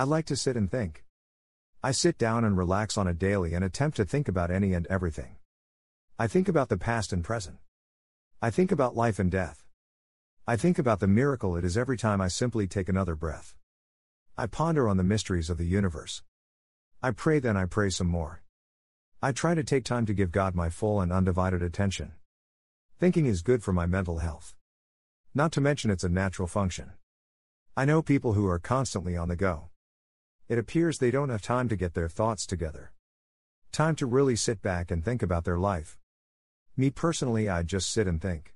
I like to sit and think. I sit down and relax on a daily and attempt to think about any and everything. I think about the past and present. I think about life and death. I think about the miracle it is every time I simply take another breath. I ponder on the mysteries of the universe. I pray, then I pray some more. I try to take time to give God my full and undivided attention. Thinking is good for my mental health. Not to mention it's a natural function. I know people who are constantly on the go. It appears they don't have time to get their thoughts together. Time to really sit back and think about their life. Me personally, I just sit and think.